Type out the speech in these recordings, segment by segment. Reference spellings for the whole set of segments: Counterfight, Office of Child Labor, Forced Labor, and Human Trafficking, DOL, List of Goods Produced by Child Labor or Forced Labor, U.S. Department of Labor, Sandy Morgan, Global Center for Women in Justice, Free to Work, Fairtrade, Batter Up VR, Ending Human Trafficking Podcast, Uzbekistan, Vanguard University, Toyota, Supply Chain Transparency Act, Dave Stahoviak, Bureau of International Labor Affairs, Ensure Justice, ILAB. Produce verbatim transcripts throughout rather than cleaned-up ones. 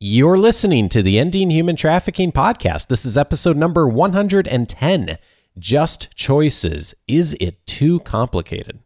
You're listening to the Ending Human Trafficking Podcast. This is episode number one hundred ten, Just Choices. Is it too complicated?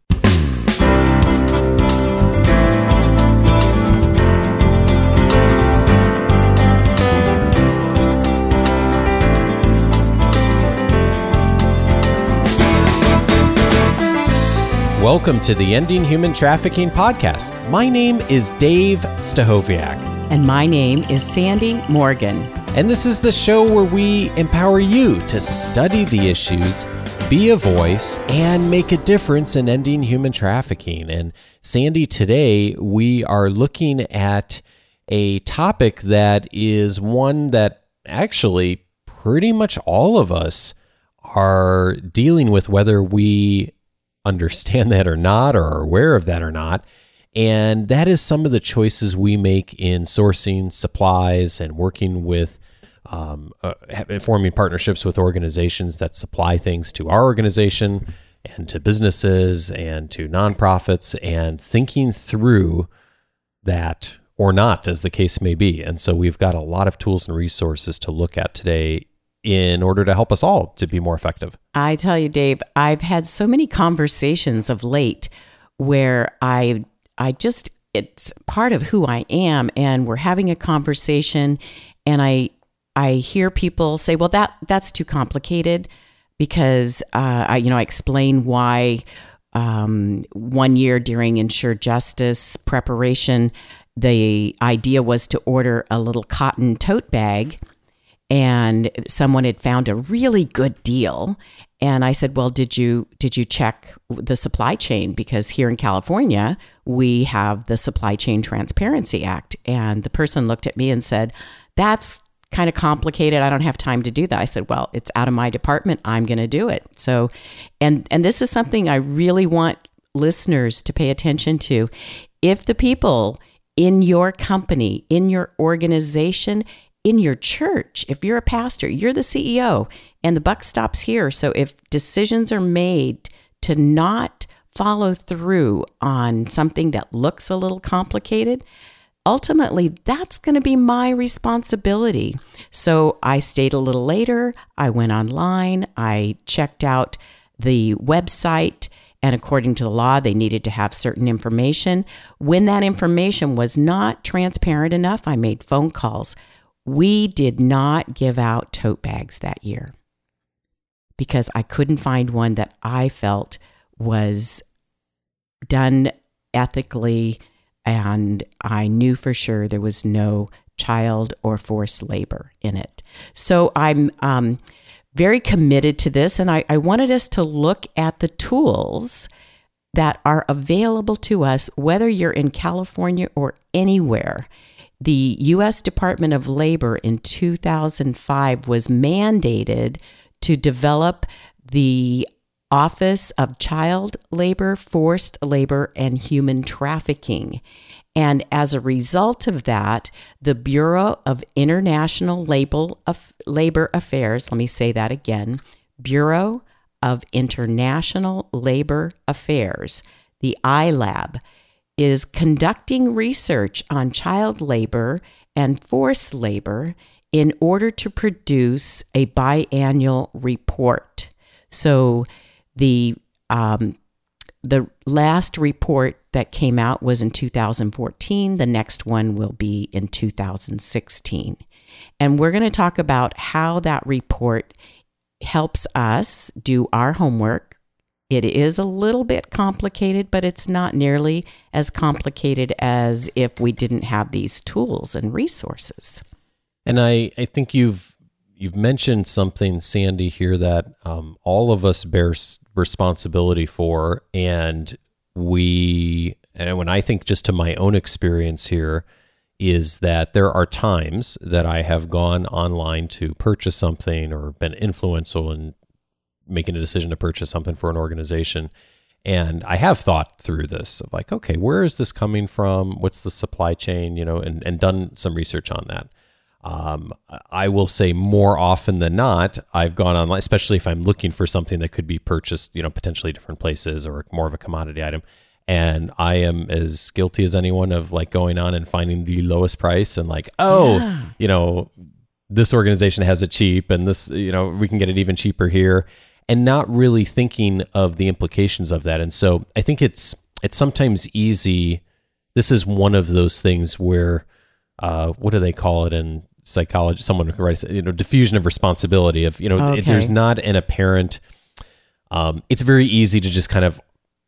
Welcome to the Ending Human Trafficking Podcast. My name is Dave Stahoviak. And my name is Sandy Morgan. And this is the show where we empower you to study the issues, be a voice, and make a difference in ending human trafficking. And Sandy, today we are looking at a topic that is one that actually pretty much all of us are dealing with, whether we understand that or not, or are aware of that or not. And that is some of the choices we make in sourcing supplies and working with, um, uh, forming partnerships with organizations that supply things to our organization and to businesses and to nonprofits, and thinking through that or not, as the case may be. And so we've got a lot of tools and resources to look at today in order to help us all to be more effective. I tell you, Dave, I've had so many conversations of late where I I just, it's part of who I am, and we're having a conversation, and I I hear people say, well, that that's too complicated, because, uh, I, you know, I explain why um, one year during Ensure Justice preparation, the idea was to order a little cotton tote bag, and someone had found a really good deal. And I said, well, did you did you check the supply chain? Because here in California, we have the Supply Chain Transparency Act. And the person looked at me and said, that's kind of complicated. I don't have time to do that. I said, well, it's out of my department. I'm going to do it. So, and and this is something I really want listeners to pay attention to. If the people in your company, in your organization, in your church, if you're a pastor, you're the C E O, and the buck stops here. So if decisions are made to not follow through on something that looks a little complicated, ultimately that's going to be my responsibility. So I stayed a little later. I went online. I checked out the website, and according to the law, they needed to have certain information. When that information was not transparent enough, I made phone calls. We did not give out tote bags that year because I couldn't find one that I felt was done ethically, and I knew for sure there was no child or forced labor in it. So I'm um, very committed to this, and I, I wanted us to look at the tools that are available to us, whether you're in California or anywhere. The U S Department of Labor in two thousand five was mandated to develop the Office of Child Labor, Forced Labor, and Human Trafficking. And as a result of that, the Bureau of International Labor Affairs, let me say that again, Bureau of International Labor Affairs, the I L A B, is conducting research on child labor and forced labor in order to produce a biannual report. So the um, the last report that came out was in two thousand fourteen. The next one will be in two thousand sixteen. And we're going to talk about how that report helps us do our homework. It is a little bit complicated, but it's not nearly as complicated as if we didn't have these tools and resources. And I, I think you've you've mentioned something, Sandy, here that um, all of us bear responsibility for. And we, and when I think just to my own experience here, is that there are times that I have gone online to purchase something or been influential in making a decision to purchase something for an organization. And I have thought through this of like, okay, where is this coming from? What's the supply chain, you know, and, and done some research on that. Um, I will say more often than not, I've gone online, especially if I'm looking for something that could be purchased, you know, potentially different places or more of a commodity item. And I am as guilty as anyone of like going on and finding the lowest price and like, oh, yeah. you know, this organization has it cheap and this, you know, we can get it even cheaper here, and not really thinking of the implications of that. And so I think it's, it's sometimes easy. This is one of those things where, uh, what do they call it in psychology? Someone who writes, you know, diffusion of responsibility of, you know, okay. there's not an apparent, um, it's very easy to just kind of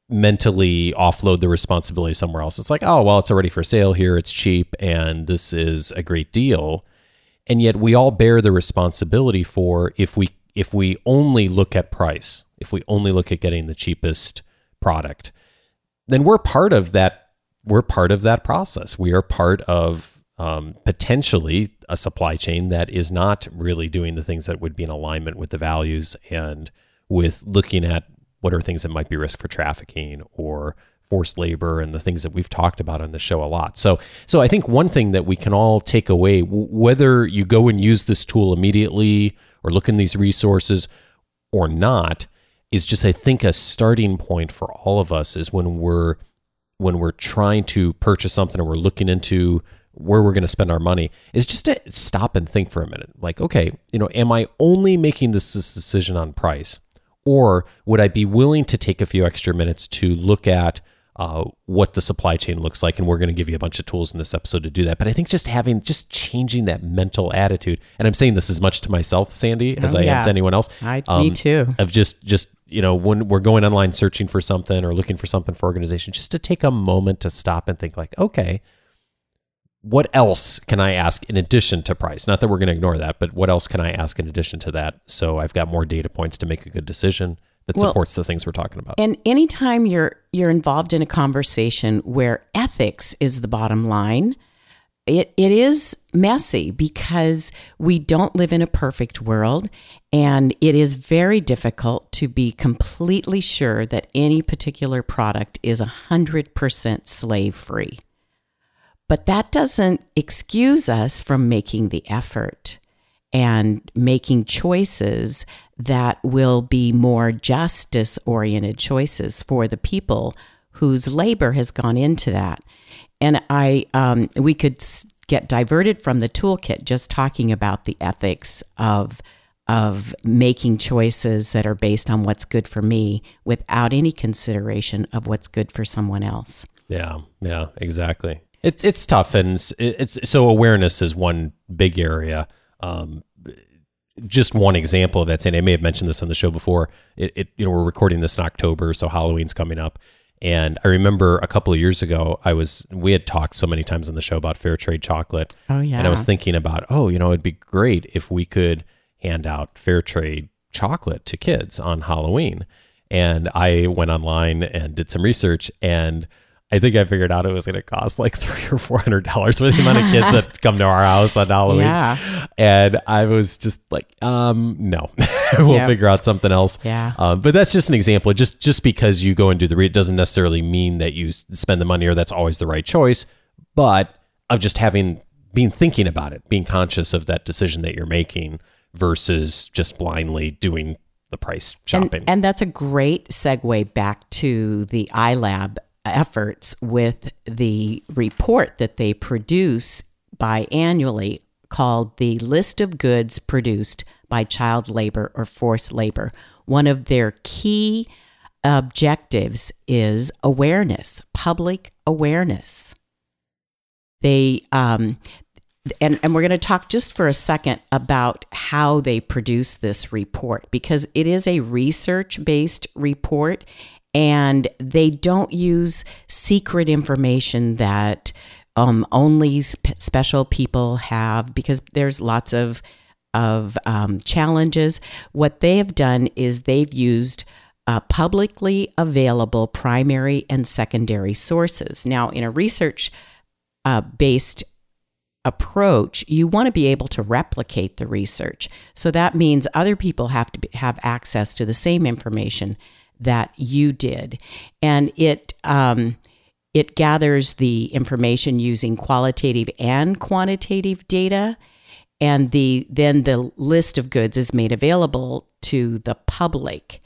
mentally offload the responsibility somewhere else. It's like, oh, well, it's already for sale here. It's cheap. And this is a great deal. And yet we all bear the responsibility for, if we, if we only look at price, if we only look at getting the cheapest product, then we're part of that. We're part of that process. We are part of um, potentially a supply chain that is not really doing the things that would be in alignment with the values and with looking at what are things that might be risk for trafficking or forced labor and the things that we've talked about on the show a lot. So, so I think one thing that we can all take away, w- whether you go and use this tool immediately or look in these resources or not, is just, I think, a starting point for all of us is when we're, when we're trying to purchase something or we're looking into where we're going to spend our money, is just to stop and think for a minute. Like, okay, you know, am I only making this, this decision on price? Or would I be willing to take a few extra minutes to look at uh, what the supply chain looks like? And we're going to give you a bunch of tools in this episode to do that. But I think just having, just changing that mental attitude, and I'm saying this as much to myself, Sandy, as oh, I yeah. am to anyone else. I, um, me too. Of just, just, you know, when we're going online searching for something or looking for something for organization, just to take a moment to stop and think like, okay, what else can I ask in addition to price? Not that we're going to ignore that, but what else can I ask in addition to that? So I've got more data points to make a good decision that well, supports the things we're talking about. And anytime you're you're involved in a conversation where ethics is the bottom line, it it is messy because we don't live in a perfect world, and it is very difficult to be completely sure that any particular product is one hundred percent slave-free. But that doesn't excuse us from making the effort and making choices that will be more justice-oriented choices for the people whose labor has gone into that. And I, um, we could get diverted from the toolkit just talking about the ethics of of making choices that are based on what's good for me without any consideration of what's good for someone else. Yeah, yeah, exactly. It's it's tough, and it's so awareness is one big area. Um, just one example of that, Sandy, I may have mentioned this on the show before. It, it you know we're recording this in October, so Halloween's coming up, and I remember a couple of years ago, I was we had talked so many times on the show about Fairtrade chocolate. Oh yeah, and I was thinking about oh you know it'd be great if we could hand out Fairtrade chocolate to kids on Halloween, and I went online and did some research and. I think I figured out it was going to cost like three or four hundred dollars for the amount of kids that come to our house on Halloween. Yeah. And I was just like, um, no, we'll yep. figure out something else. Yeah. Um, but that's just an example. Just just because you go and do the read doesn't necessarily mean that you spend the money or that's always the right choice. But of just having being thinking about it, being conscious of that decision that you're making versus just blindly doing the price shopping. And, and that's a great segue back to the I L A B efforts with the report that they produce biannually called the List of Goods Produced by Child Labor or Forced Labor. One of their key objectives is awareness, public awareness. They, um, and, and we're going to talk just for a second about how they produce this report, because it is a research-based report. And they don't use secret information that um, only sp- special people have, because there's lots of of um, challenges. What they have done is they've used uh, publicly available primary and secondary sources. Now, in a research-based uh, approach, you want to be able to replicate the research. So that means other people have to be, have access to the same information that you did, and it um, it gathers the information using qualitative and quantitative data, and the then the list of goods is made available to the public,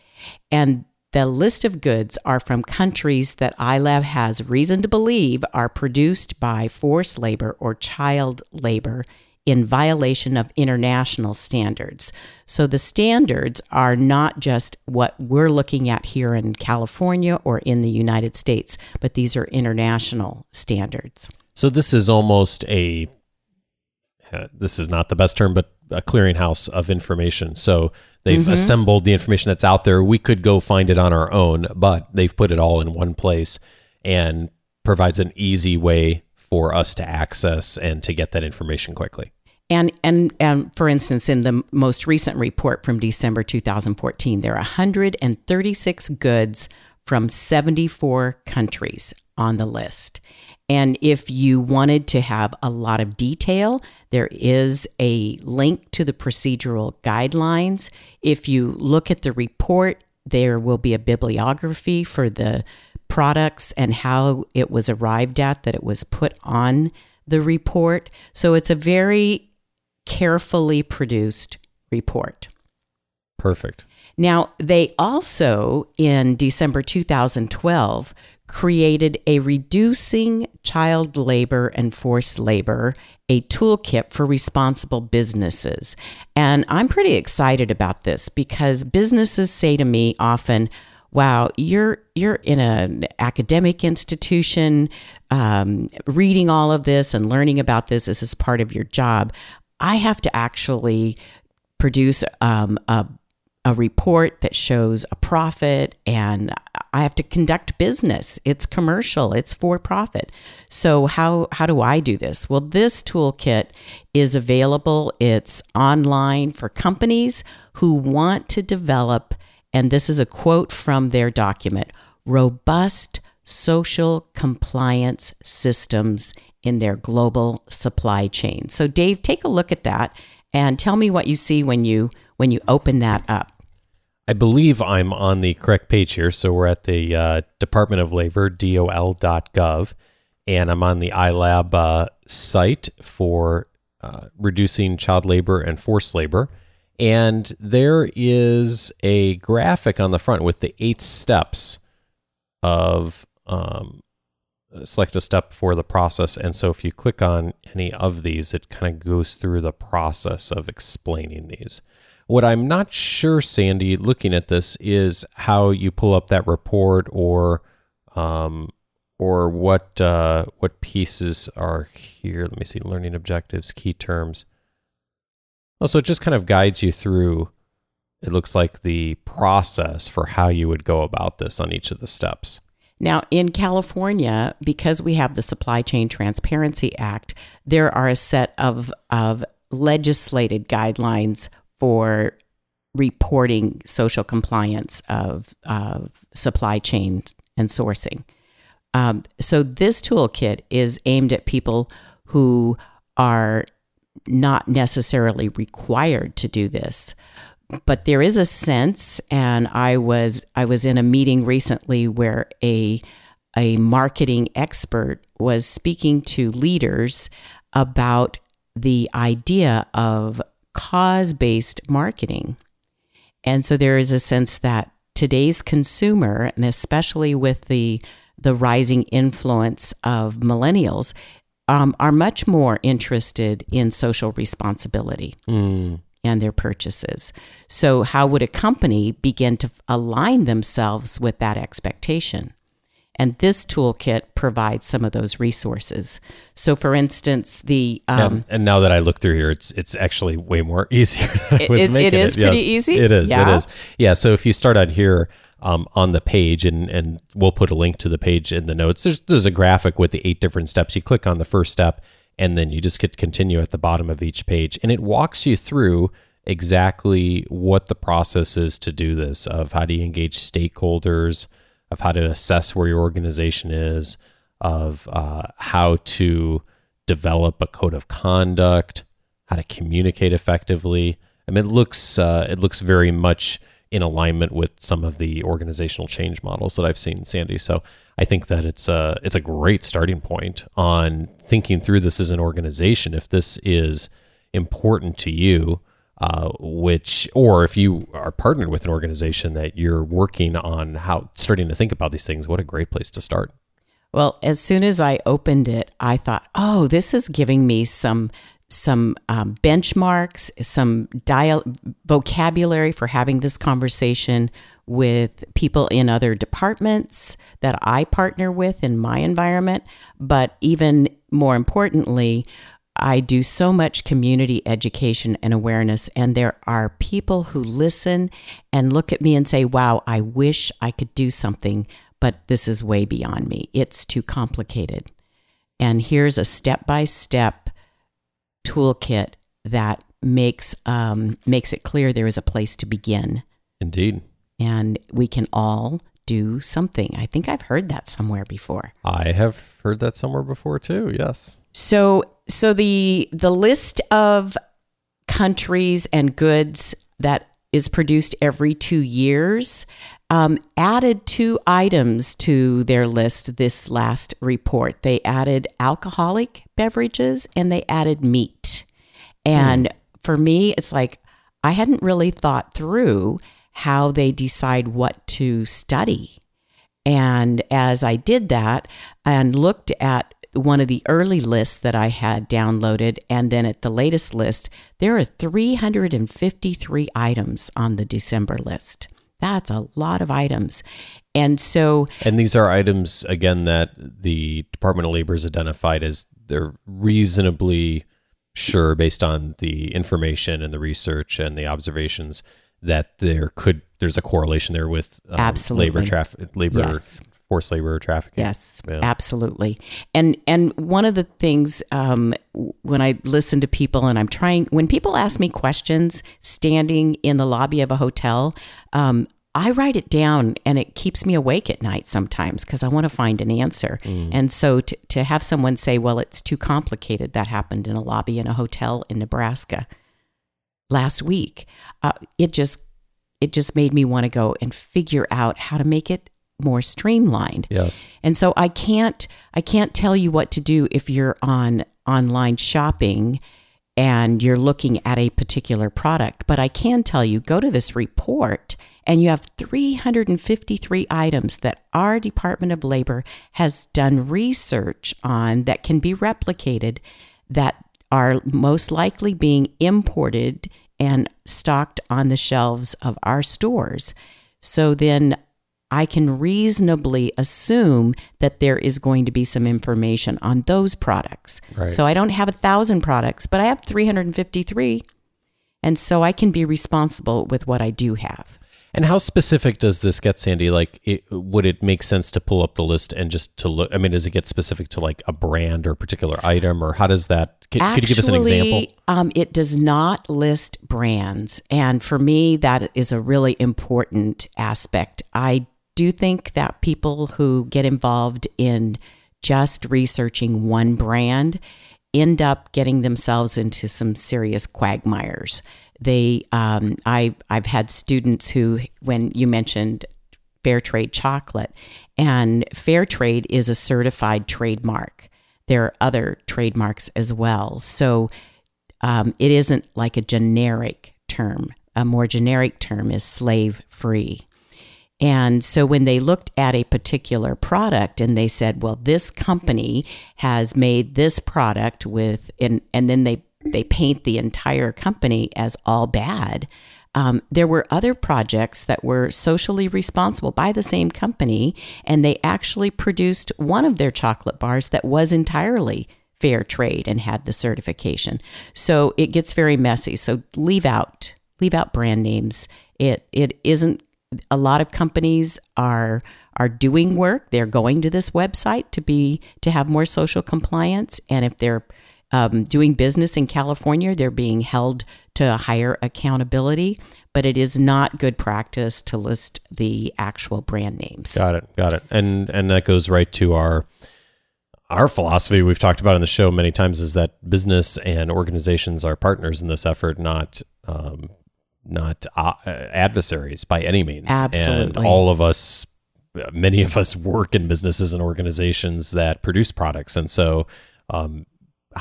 and The list of goods are from countries that I L A B has reason to believe are produced by forced labor or child labor in violation of international standards. So the standards are not just what we're looking at here in California or in the United States, but these are international standards. So this is almost a, this is not the best term, but a clearinghouse of information. So they've mm-hmm. assembled the information that's out there. We could go find it on our own, but they've put it all in one place and provides an easy way for us to access and to get that information quickly. And, and and for instance, in the most recent report from December two thousand fourteen, there are one hundred thirty-six goods from seventy-four countries on the list. And if you wanted to have a lot of detail, there is a link to the procedural guidelines. If you look at the report, there will be a bibliography for the products and how it was arrived at, that it was put on the report. So it's a very carefully produced report. Perfect. Now, they also, in December two thousand twelve, created a Reducing Child Labor and Forced Labor, a toolkit for responsible businesses. And I'm pretty excited about this because businesses say to me often, wow, you're you're in an academic institution, um, reading all of this and learning about this. This is part of your job. I have to actually produce um, a, a report that shows a profit, and I have to conduct business. It's commercial. It's for profit. So how how do I do this? Well, this toolkit is available. It's online for companies who want to develop, and this is a quote from their document, robust social compliance systems in their global supply chain. So Dave, take a look at that and tell me what you see when you when you open that up. I believe I'm on the correct page here. So we're at the uh, Department of Labor, D O L dot gov, and I'm on the I L A B uh, site for uh, reducing child labor and forced labor. And there is a graphic on the front with the eight steps of um, select a step for the process. And so if you click on any of these, it kind of goes through the process of explaining these. What I'm not sure, Sandy, looking at this, is how you pull up that report or um, or what uh, what pieces are here. Let me see, learning objectives, key terms. Oh, so it just kind of guides you through, it looks like, the process for how you would go about this on each of the steps. Now, in California, because we have the Supply Chain Transparency Act, there are a set of, of legislated guidelines for reporting social compliance of, of supply chain and sourcing. Um, so this toolkit is aimed at people who are not necessarily required to do this, but there is a sense, and I was I was in a meeting recently where a a marketing expert was speaking to leaders about the idea of cause-based marketing. And so there is a sense that today's consumer, and especially with the the rising influence of millennials, Um, are much more interested in social responsibility mm. and their purchases. So how would a company begin to align themselves with that expectation? And this toolkit provides some of those resources. So for instance, the... Um, and, and now that I look through here, it's it's actually way more easier than I was it, making it. It is it. pretty yes, easy. It is, yeah. it is. Yeah, so if you start out here... Um, on the page, and, and we'll put a link to the page in the notes. There's there's a graphic with the eight different steps. You click on the first step, and then you just get to continue at the bottom of each page. And it walks you through exactly what the process is to do this, of how do you engage stakeholders, of how to assess where your organization is, of uh, how to develop a code of conduct, how to communicate effectively. I mean, it looks uh, it looks very much in alignment with some of the organizational change models that I've seen, Sandy. So I think that it's a, it's a great starting point on thinking through this as an organization. If this is important to you, Uh, which, or if you are partnered with an organization that you're working on how starting to think about these things, what a great place to start. Well, as soon as I opened it, I thought, oh, this is giving me some some um, benchmarks, some dial- vocabulary for having this conversation with people in other departments that I partner with in my environment. But even more importantly, I do so much community education and awareness, and there are people who listen and look at me and say, wow, I wish I could do something, but this is way beyond me. It's too complicated. And here's a step-by-step toolkit that makes um, makes it clear there is a place to begin. Indeed. And we can all do something. I think I've heard that somewhere before. I have heard that somewhere before too, yes. So so the the list of countries and goods that is produced every two years um, added two items to their list this last report. They added alcoholic beverages and they added meat. And mm. for me, it's like I hadn't really thought through how they decide what to study. And as I did that and looked at one of the early lists that I had downloaded, and then at the latest list, there are three hundred fifty-three items on the December list. That's a lot of items. And so... And these are items, again, that the Department of Labor has identified as they're reasonably sure, based on the information and the research and the observations, that there could there's a correlation there with um, absolutely labor traffic, labor yes. forced labor trafficking. Yes, yeah. absolutely. And and one of the things um, when I listen to people and I'm trying when people ask me questions standing in the lobby of a hotel, um, I write it down and it keeps me awake at night sometimes because I want to find an answer. Mm. And so to to have someone say, "Well, it's too complicated," that happened in a lobby in a hotel in Nebraska last week, uh, it just it just made me want to go and figure out how to make it more streamlined. Yes. And so I can't I can't tell you what to do if you're on online shopping and you're looking at a particular product, but I can tell you go to this report and you have three hundred fifty-three items that our Department of Labor has done research on that can be replicated that are most likely being imported and stocked on the shelves of our stores. So then I can reasonably assume that there is going to be some information on those products. Right. So I don't have a thousand products, but I have three hundred fifty-three. And so I can be responsible with what I do have. And how specific does this get, Sandy? Like, it, would it make sense to pull up the list and just to look? I mean, does it get specific to like a brand or a particular item, or how does that? Could, Actually, could you give us an example? Um, it does not list brands, and for me, that is a really important aspect. I do think that people who get involved in just researching one brand end up getting themselves into some serious quagmires. They, um, I, I've had students who, when you mentioned Fairtrade chocolate, and Fairtrade is a certified trademark. There are other trademarks as well. So um, it isn't like a generic term. A more generic term is slave-free. And so when they looked at a particular product and they said, well, this company has made this product with, and, and then they They paint the entire company as all bad. Um, there were other projects that were socially responsible by the same company, and they actually produced one of their chocolate bars that was entirely fair trade and had the certification. So it gets very messy. So leave out leave out brand names. It it isn't. A lot of companies are are doing work. They're going to this website to be to have more social compliance, and if they're Um, doing business in California, they're being held to higher accountability, but it is not good practice to list the actual brand names. Got it. Got it. And and that goes right to our our philosophy we've talked about on the show many times, is that business and organizations are partners in this effort, not um, not uh, adversaries by any means. Absolutely. And all of us, many of us work in businesses and organizations that produce products. And so, um,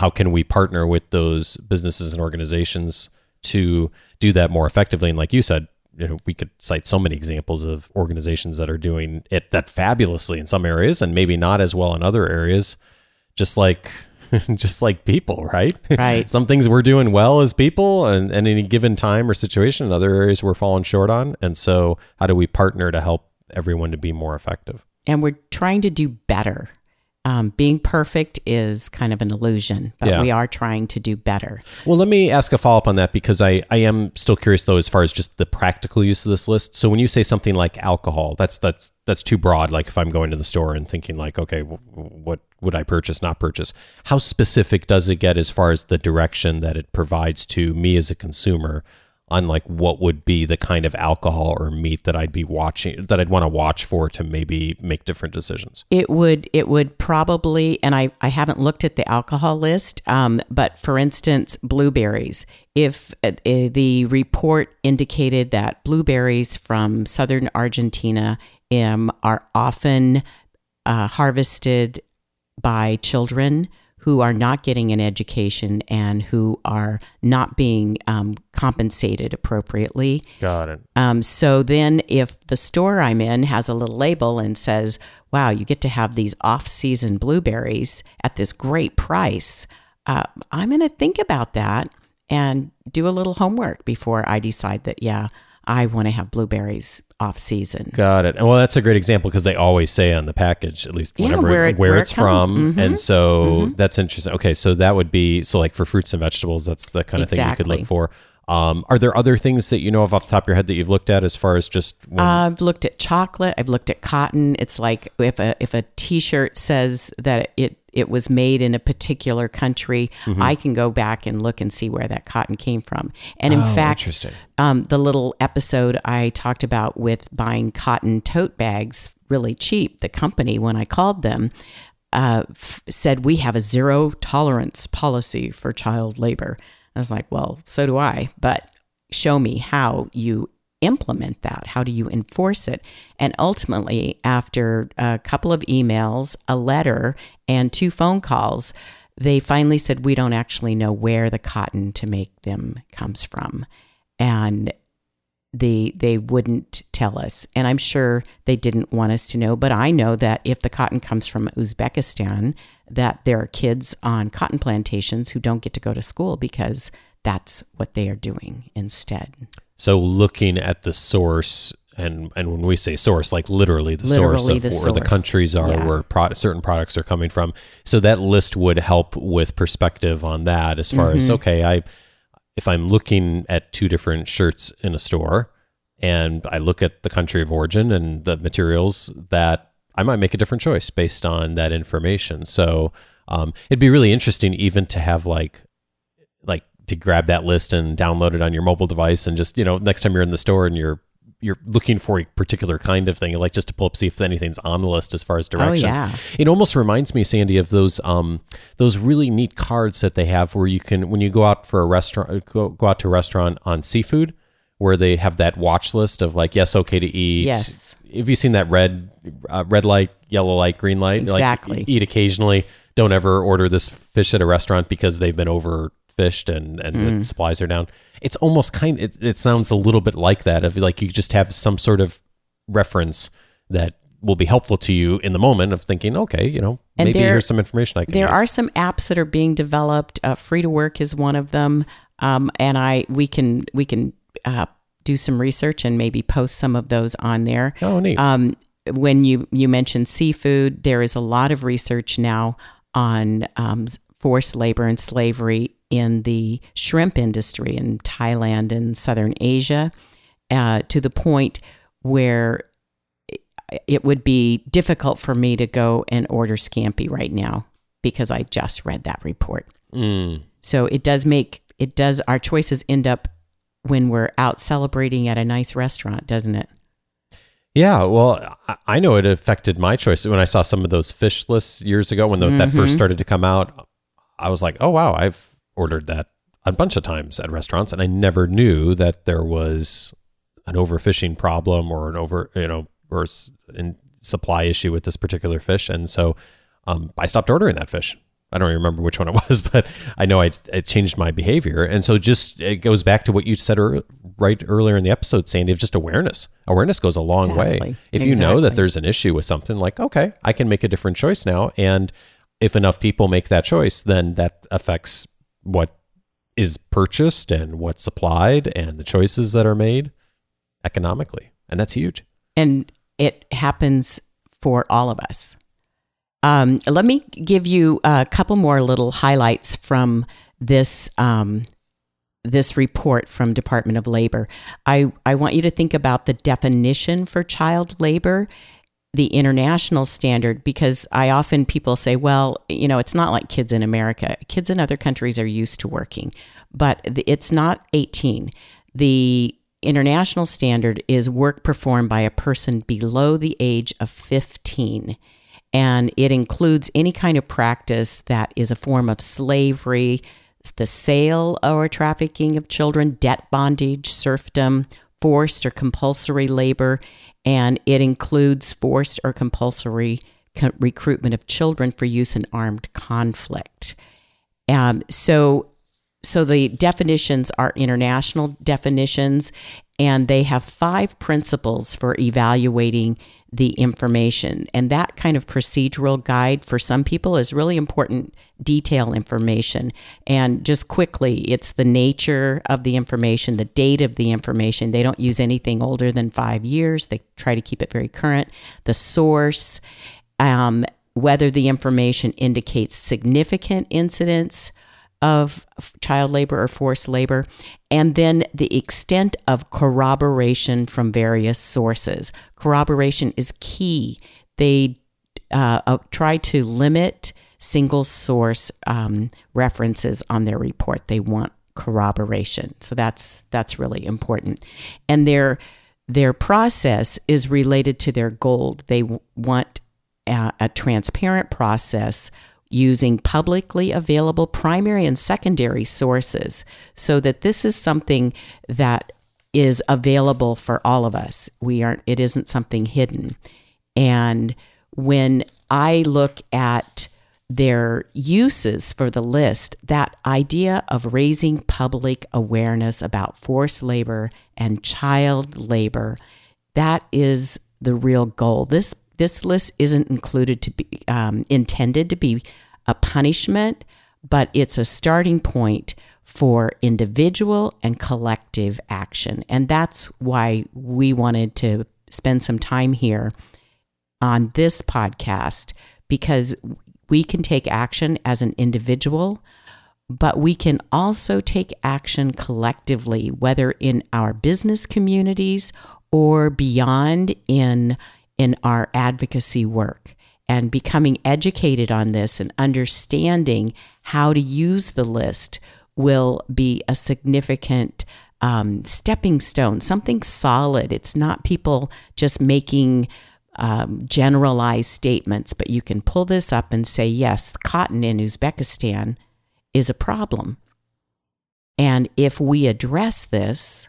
how can we partner with those businesses and organizations to do that more effectively. And like you said, you know, we could cite so many examples of organizations that are doing it that fabulously in some areas and maybe not as well in other areas, just like just like people, right? Right. Some things we're doing well as people and, and any given time or situation, and other areas we're falling short on. And so how do we partner to help everyone to be more effective? And we're trying to do better. Um, being perfect is kind of an illusion, but yeah. we are trying to do better. Well, let me ask a follow-up on that, because I, I am still curious, though, as far as just the practical use of this list. So when you say something like alcohol, that's that's that's too broad. Like if I'm going to the store and thinking like, okay, w- what would I purchase, not purchase? How specific does it get as far as the direction that it provides to me as a consumer on like what would be the kind of alcohol or meat that I'd be watching, that I'd want to watch for to maybe make different decisions? It would, it would probably, and I, I haven't looked at the alcohol list, um, but for instance, blueberries. If uh, the report indicated that blueberries from southern Argentina um, are often uh, harvested by children who are not getting an education and who are not being um, compensated appropriately. Got it. Um, so then if the store I'm in has a little label and says, wow, you get to have these off-season blueberries at this great price, uh, I'm going to think about that and do a little homework before I decide that, yeah, I want to have blueberries off season. Got it. And well, that's a great example, because they always say on the package, at least whenever, yeah, where, it, where, where it's it from. Mm-hmm. And so mm-hmm. that's interesting. Okay. So that would be, so like for fruits and vegetables, that's the kind of exactly. thing you could look for. Um, are there other things that you know of off the top of your head that you've looked at as far as just? When- I've looked at chocolate. I've looked at cotton. It's like if a, if a t-shirt says that it, it was made in a particular country, mm-hmm. I can go back and look and see where that cotton came from. And in oh, fact, um, the little episode I talked about with buying cotton tote bags really cheap, the company, when I called them, uh, f- said, we have a zero tolerance policy for child labor. I was like, well, so do I, but show me how you implement that. How do you enforce it? And ultimately, after a couple of emails, a letter, and two phone calls, they finally said, we don't actually know where the cotton to make them comes from. And they, they wouldn't tell us. And I'm sure they didn't want us to know, but I know that if the cotton comes from Uzbekistan, that there are kids on cotton plantations who don't get to go to school because that's what they are doing instead. So looking at the source, and, and when we say source, like literally the literally source of the where source. the countries are, yeah. where pro- certain products are coming from. So that list would help with perspective on that as far mm-hmm. as, okay, I if I'm looking at two different shirts in a store and I look at the country of origin and the materials, that I might make a different choice based on that information. So um, it'd be really interesting even to have like, like, to grab that list and download it on your mobile device, and just, you know, next time you're in the store and you're you're looking for a particular kind of thing, like just to pull up, see if anything's on the list as far as direction. Oh, yeah. It almost reminds me, Sandy, of those um those really neat cards that they have where you can, when you go out for a restaurant, go, go out to a restaurant on seafood, where they have that watch list of like, yes, okay to eat. Yes. Have you seen that red uh, red light, yellow light, green light? Exactly. Like, eat occasionally. Don't ever order this fish at a restaurant because they've been over fished and and mm. the supplies are down. It's almost kind of, it, it sounds a little bit like that, of like you just have some sort of reference that will be helpful to you in the moment of thinking, okay, you know, and maybe there, here's some information I can there use. Are some apps that are being developed. Uh, Free to Work is one of them, um, and I we can we can uh, do some research and maybe post some of those on there. Oh, neat. Um, when you you mentioned seafood, there is a lot of research now on um, forced labor and slavery in the shrimp industry in Thailand and Southern Asia, uh, to the point where it would be difficult for me to go and order scampi right now because I just read that report. Mm. So it does make, it does, our choices end up when we're out celebrating at a nice restaurant, doesn't it? Yeah, well, I know it affected my choice. When I saw some of those fish lists years ago, when the, mm-hmm. that first started to come out, I was like, oh, wow, I've ordered that a bunch of times at restaurants, and I never knew that there was an overfishing problem or an over, you know, or in supply issue with this particular fish. And so um, I stopped ordering that fish I don't remember which one it was, but I know I, I changed my behavior. And so just it goes back to what you said er, right earlier in the episode, Sandy, of just awareness. Awareness goes a long exactly. way. If exactly. you know that there's an issue with something, like, okay, I can make a different choice now. And if enough people make that choice, then that affects what is purchased and what's supplied and the choices that are made economically. And that's huge. And it happens for all of us. Um, let me give you a couple more little highlights from this um, this report from Department of Labor. I, I want you to think about the definition for child labor, the international standard, because I often people say, well, you know, it's not like kids in America. Kids in other countries are used to working, but it's not eighteen. The international standard is work performed by a person below the age of fifteen. And it includes any kind of practice that is a form of slavery, the sale or trafficking of children, debt bondage, serfdom, forced or compulsory labor, and it includes forced or compulsory co- recruitment of children for use in armed conflict. Um, so, so the definitions are international definitions, and they have five principles for evaluating the information. And that kind of procedural guide for some people is really important detail information. And just quickly, it's the nature of the information, the date of the information. They don't use anything older than five years. They try to keep it very current. The source, um, whether the information indicates significant incidents of child labor or forced labor, and then the extent of corroboration from various sources. Corroboration is key. They uh, try to limit single source um, references on their report. They want corroboration, so that's that's really important. And their their process is related to their goal. They w- want a, a transparent process, using publicly available primary and secondary sources, so that this is something that is available for all of us. We aren't, it isn't something hidden. And when I look at their uses for the list, that idea of raising public awareness about forced labor and child labor, that is the real goal. This This list isn't included to be um, intended to be a punishment, but it's a starting point for individual and collective action. And that's why we wanted to spend some time here on this podcast, because we can take action as an individual, but we can also take action collectively, whether in our business communities or beyond in in our advocacy work, and becoming educated on this and understanding how to use the list will be a significant um, stepping stone, something solid. It's not people just making um, generalized statements, but you can pull this up and say, yes, cotton in Uzbekistan is a problem. And if we address this,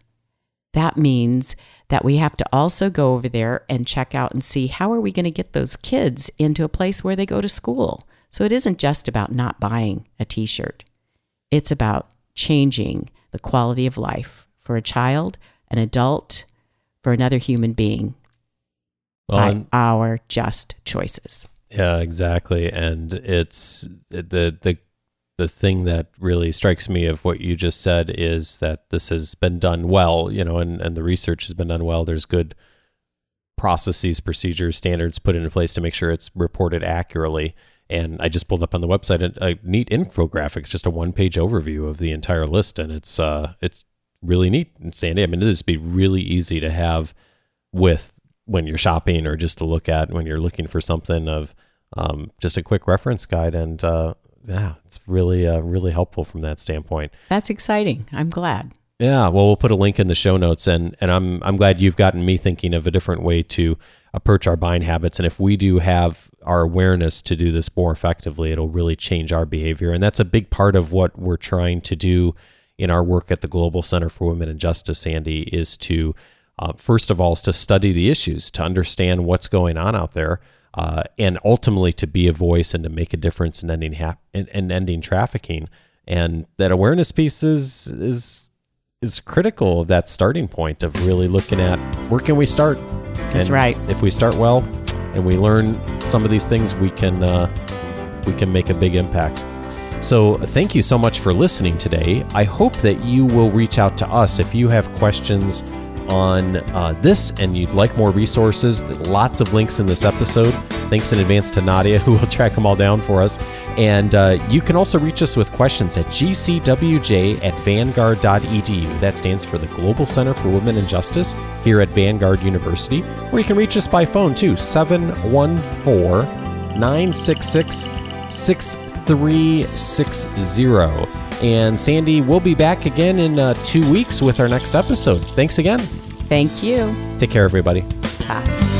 that means that we have to also go over there and check out and see how are we going to get those kids into a place where they go to school. So it isn't just about not buying a t-shirt. It's about changing the quality of life for a child, an adult, for another human being well, by our just choices. Yeah, exactly. And it's the, the, The thing that really strikes me of what you just said is that this has been done well, you know, and, and the research has been done well. There's good processes, procedures, standards put into place to make sure it's reported accurately. And I just pulled up on the website a, a neat infographic, just a one-page overview of the entire list, and it's uh, it's really neat. And Sandy, I mean, this would be really easy to have with when you're shopping or just to look at when you're looking for something of um, just a quick reference guide and. Uh, Yeah, it's really, uh, really helpful from that standpoint. That's exciting. I'm glad. Yeah, well, we'll put a link in the show notes, and and I'm I'm glad you've gotten me thinking of a different way to approach our buying habits. And if we do have our awareness to do this more effectively, it'll really change our behavior. And that's a big part of what we're trying to do in our work at the Global Center for Women in Justice, Sandy, is to, uh, first of all, is to study the issues, to understand what's going on out there. uh, and ultimately to be a voice and to make a difference in ending hap- and, and ending trafficking. And that awareness piece is is is critical of that starting point of really looking at where can we start. That's and right. If we start well and we learn some of these things, we can uh, we can make a big impact. So thank you so much for listening today. I hope that you will reach out to us if you have questions on uh, this and you'd like more resources. Lots of links in this episode. Thanks in advance to Nadia, who will track them all down for us. And uh, you can also reach us with questions at g c w j at vanguard dot e d u. That stands for the Global Center for Women in Justice here at Vanguard University. Or you can reach us by phone too, seven one four, nine six six, six three six zero. And Sandy, we'll be back again in uh, two weeks with our next episode. Thanks again. Thank you. Take care, everybody. Bye.